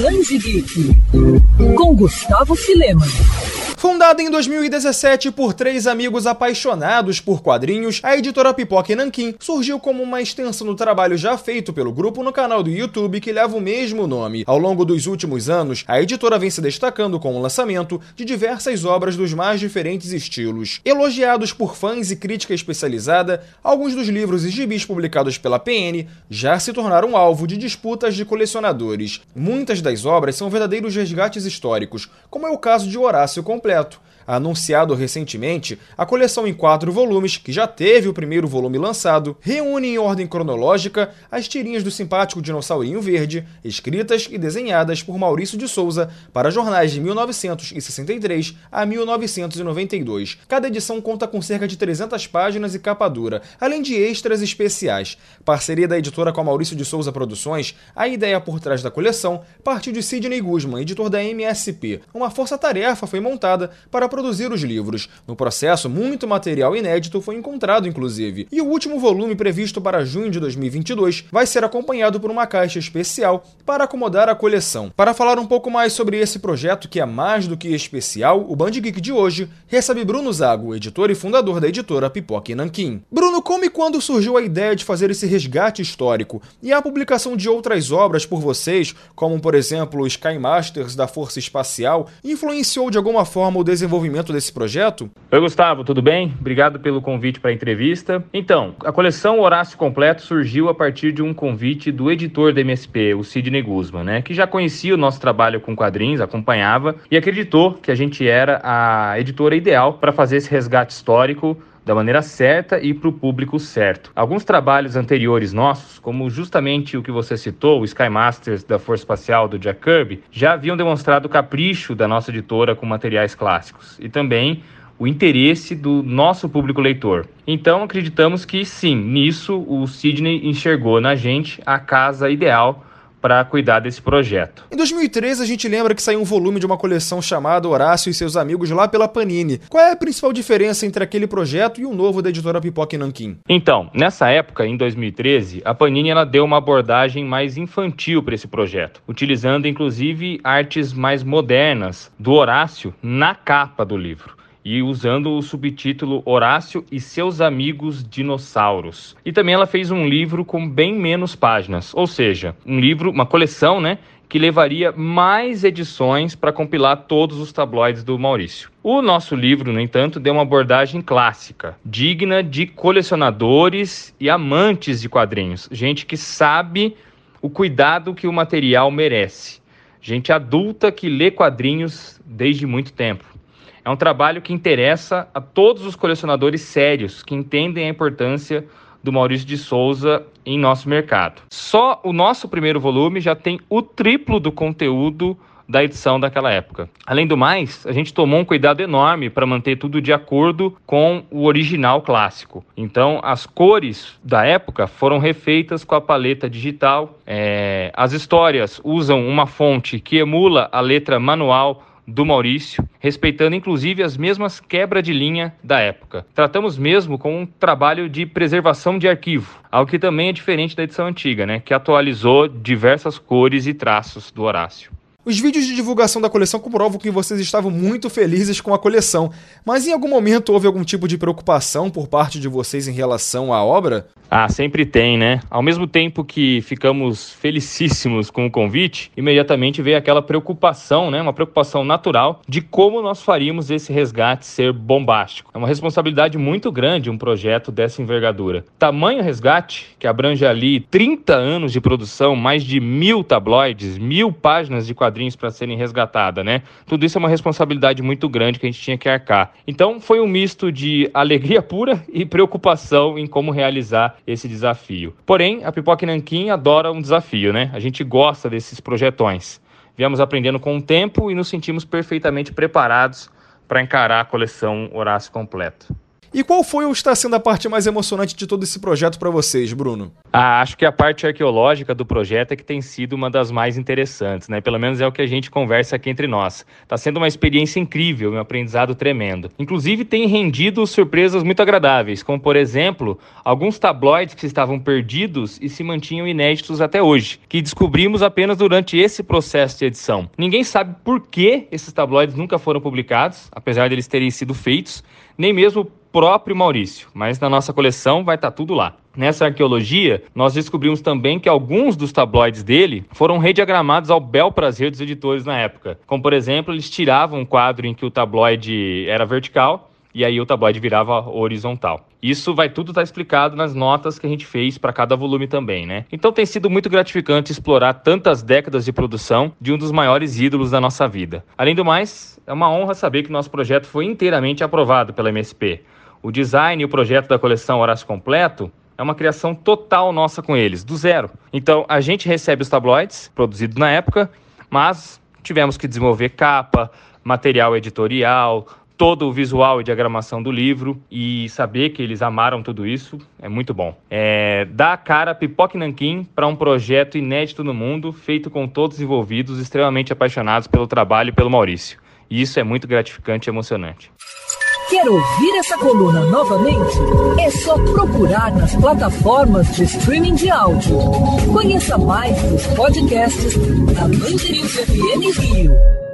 Lange Geek, com Gustavo Silema. Fundada em 2017 por três amigos apaixonados por quadrinhos, a editora Pipoca e Nanquim surgiu como uma extensão do trabalho já feito pelo grupo no canal do YouTube que leva o mesmo nome. Ao longo dos últimos anos, a editora vem se destacando com o lançamento de diversas obras dos mais diferentes estilos. Elogiados por fãs e crítica especializada, alguns dos livros e gibis publicados pela PN já se tornaram alvo de disputas de colecionadores. Muitas das obras são verdadeiros resgates históricos, como é o caso de Horácio Completo, anunciado recentemente. A coleção em 4 volumes, que já teve o primeiro volume lançado, reúne em ordem cronológica as tirinhas do simpático dinossaurinho verde, escritas e desenhadas por Maurício de Souza para jornais de 1963 a 1992. Cada edição conta com cerca de 300 páginas e capa dura, além de extras especiais. Parceria da editora com a Maurício de Souza Produções, a ideia por trás da coleção partiu de Sidney Gusman, editor da MSP. Uma força-tarefa foi montada para produzir os livros. No processo, muito material inédito foi encontrado, inclusive. E o último volume, previsto para junho de 2022, vai ser acompanhado por uma caixa especial para acomodar a coleção. Para falar um pouco mais sobre esse projeto, que é mais do que especial, o Band Geek de hoje recebe Bruno Zago, editor e fundador da editora Pipoca e Nanquim. Bruno, como e quando surgiu a ideia de fazer esse resgate histórico e a publicação de outras obras por vocês, como, por exemplo, Skymasters da Força Espacial, influenciou de alguma forma o desenvolvimento desse projeto? Oi, Gustavo, tudo bem? Obrigado pelo convite para a entrevista. Então, a coleção Horácio Completo surgiu a partir de um convite do editor da MSP, o Sidney Gusman, né, que já conhecia o nosso trabalho com quadrinhos, acompanhava e acreditou que a gente era a editora ideal para fazer esse resgate histórico da maneira certa e para o público certo. Alguns trabalhos anteriores nossos, como justamente o que você citou, o Skymasters da Força Espacial do Jack Kirby, já haviam demonstrado o capricho da nossa editora com materiais clássicos e também o interesse do nosso público leitor. Então acreditamos que sim, nisso o Sidney enxergou na gente a casa ideal para cuidar desse projeto. Em 2013, a gente lembra que saiu um volume de uma coleção chamada Horácio e Seus Amigos lá pela Panini. Qual é a principal diferença entre aquele projeto e o novo da editora Pipoca e Nanquim? Então, nessa época, em 2013, a Panini ela deu uma abordagem mais infantil para esse projeto, utilizando inclusive artes mais modernas do Horácio na capa do livro e usando o subtítulo Horácio e Seus Amigos Dinossauros. E também ela fez um livro com bem menos páginas, ou seja, um livro, uma coleção, né, que levaria mais edições para compilar todos os tabloides do Maurício. O nosso livro, no entanto, deu uma abordagem clássica, digna de colecionadores e amantes de quadrinhos, gente que sabe o cuidado que o material merece, gente adulta que lê quadrinhos desde muito tempo. É um trabalho que interessa a todos os colecionadores sérios que entendem a importância do Maurício de Souza em nosso mercado. Só o nosso primeiro volume já tem o triplo do conteúdo da edição daquela época. Além do mais, a gente tomou um cuidado enorme para manter tudo de acordo com o original clássico. Então, as cores da época foram refeitas com a paleta digital. As histórias usam uma fonte que emula a letra manual do Maurício, respeitando inclusive as mesmas quebras de linha da época. Tratamos mesmo com um trabalho de preservação de arquivo, algo que também é diferente da edição antiga, né, que atualizou diversas cores e traços do Horácio. Os vídeos de divulgação da coleção comprovam que vocês estavam muito felizes com a coleção, mas em algum momento houve algum tipo de preocupação por parte de vocês em relação à obra? Ah, sempre tem, né? Ao mesmo tempo que ficamos felicíssimos com o convite, imediatamente veio aquela preocupação, né? Uma preocupação natural de como nós faríamos esse resgate ser bombástico. É uma responsabilidade muito grande um projeto dessa envergadura. Tamanho resgate, que abrange ali 30 anos de produção, mais de 1000 tabloides, 1000 páginas de quadrinhos para serem resgatadas, né? Tudo isso é uma responsabilidade muito grande que a gente tinha que arcar. Então, foi um misto de alegria pura e preocupação em como realizar esse desafio. Porém, a Pipoca e Nanquim adora um desafio, né? A gente gosta desses projetões. Viemos aprendendo com o tempo e nos sentimos perfeitamente preparados para encarar a coleção Horácio Completo. E qual foi ou está sendo a parte mais emocionante de todo esse projeto para vocês, Bruno? Ah, acho que a parte arqueológica do projeto é que tem sido uma das mais interessantes, né? Pelo menos é o que a gente conversa aqui entre nós. Está sendo uma experiência incrível, um aprendizado tremendo. Inclusive tem rendido surpresas muito agradáveis, como por exemplo, alguns tabloides que estavam perdidos e se mantinham inéditos até hoje, que descobrimos apenas durante esse processo de edição. Ninguém sabe por que esses tabloides nunca foram publicados, apesar deles terem sido feitos, nem mesmo próprio Maurício, mas na nossa coleção vai estar tudo lá. Nessa arqueologia, nós descobrimos também que alguns dos tabloides dele foram rediagramados ao bel prazer dos editores na época. Como, por exemplo, eles tiravam um quadro em que o tabloide era vertical e aí o tabloide virava horizontal. Isso vai tudo estar explicado nas notas que a gente fez para cada volume também, né? Então tem sido muito gratificante explorar tantas décadas de produção de um dos maiores ídolos da nossa vida. Além do mais, é uma honra saber que nosso projeto foi inteiramente aprovado pela MSP. O design e o projeto da coleção Horácio Completo é uma criação total nossa com eles, do zero. Então, a gente recebe os tabloides produzidos na época, mas tivemos que desenvolver capa, material editorial, todo o visual e diagramação do livro, e saber que eles amaram tudo isso é muito bom. Dá a cara Pipoca e Nanquim para um projeto inédito no mundo, feito com todos os envolvidos extremamente apaixonados pelo trabalho e pelo Maurício. E isso é muito gratificante e emocionante. Quer ouvir essa coluna novamente? É só procurar nas plataformas de streaming de áudio. Conheça mais dos podcasts da BandNews FM Rio.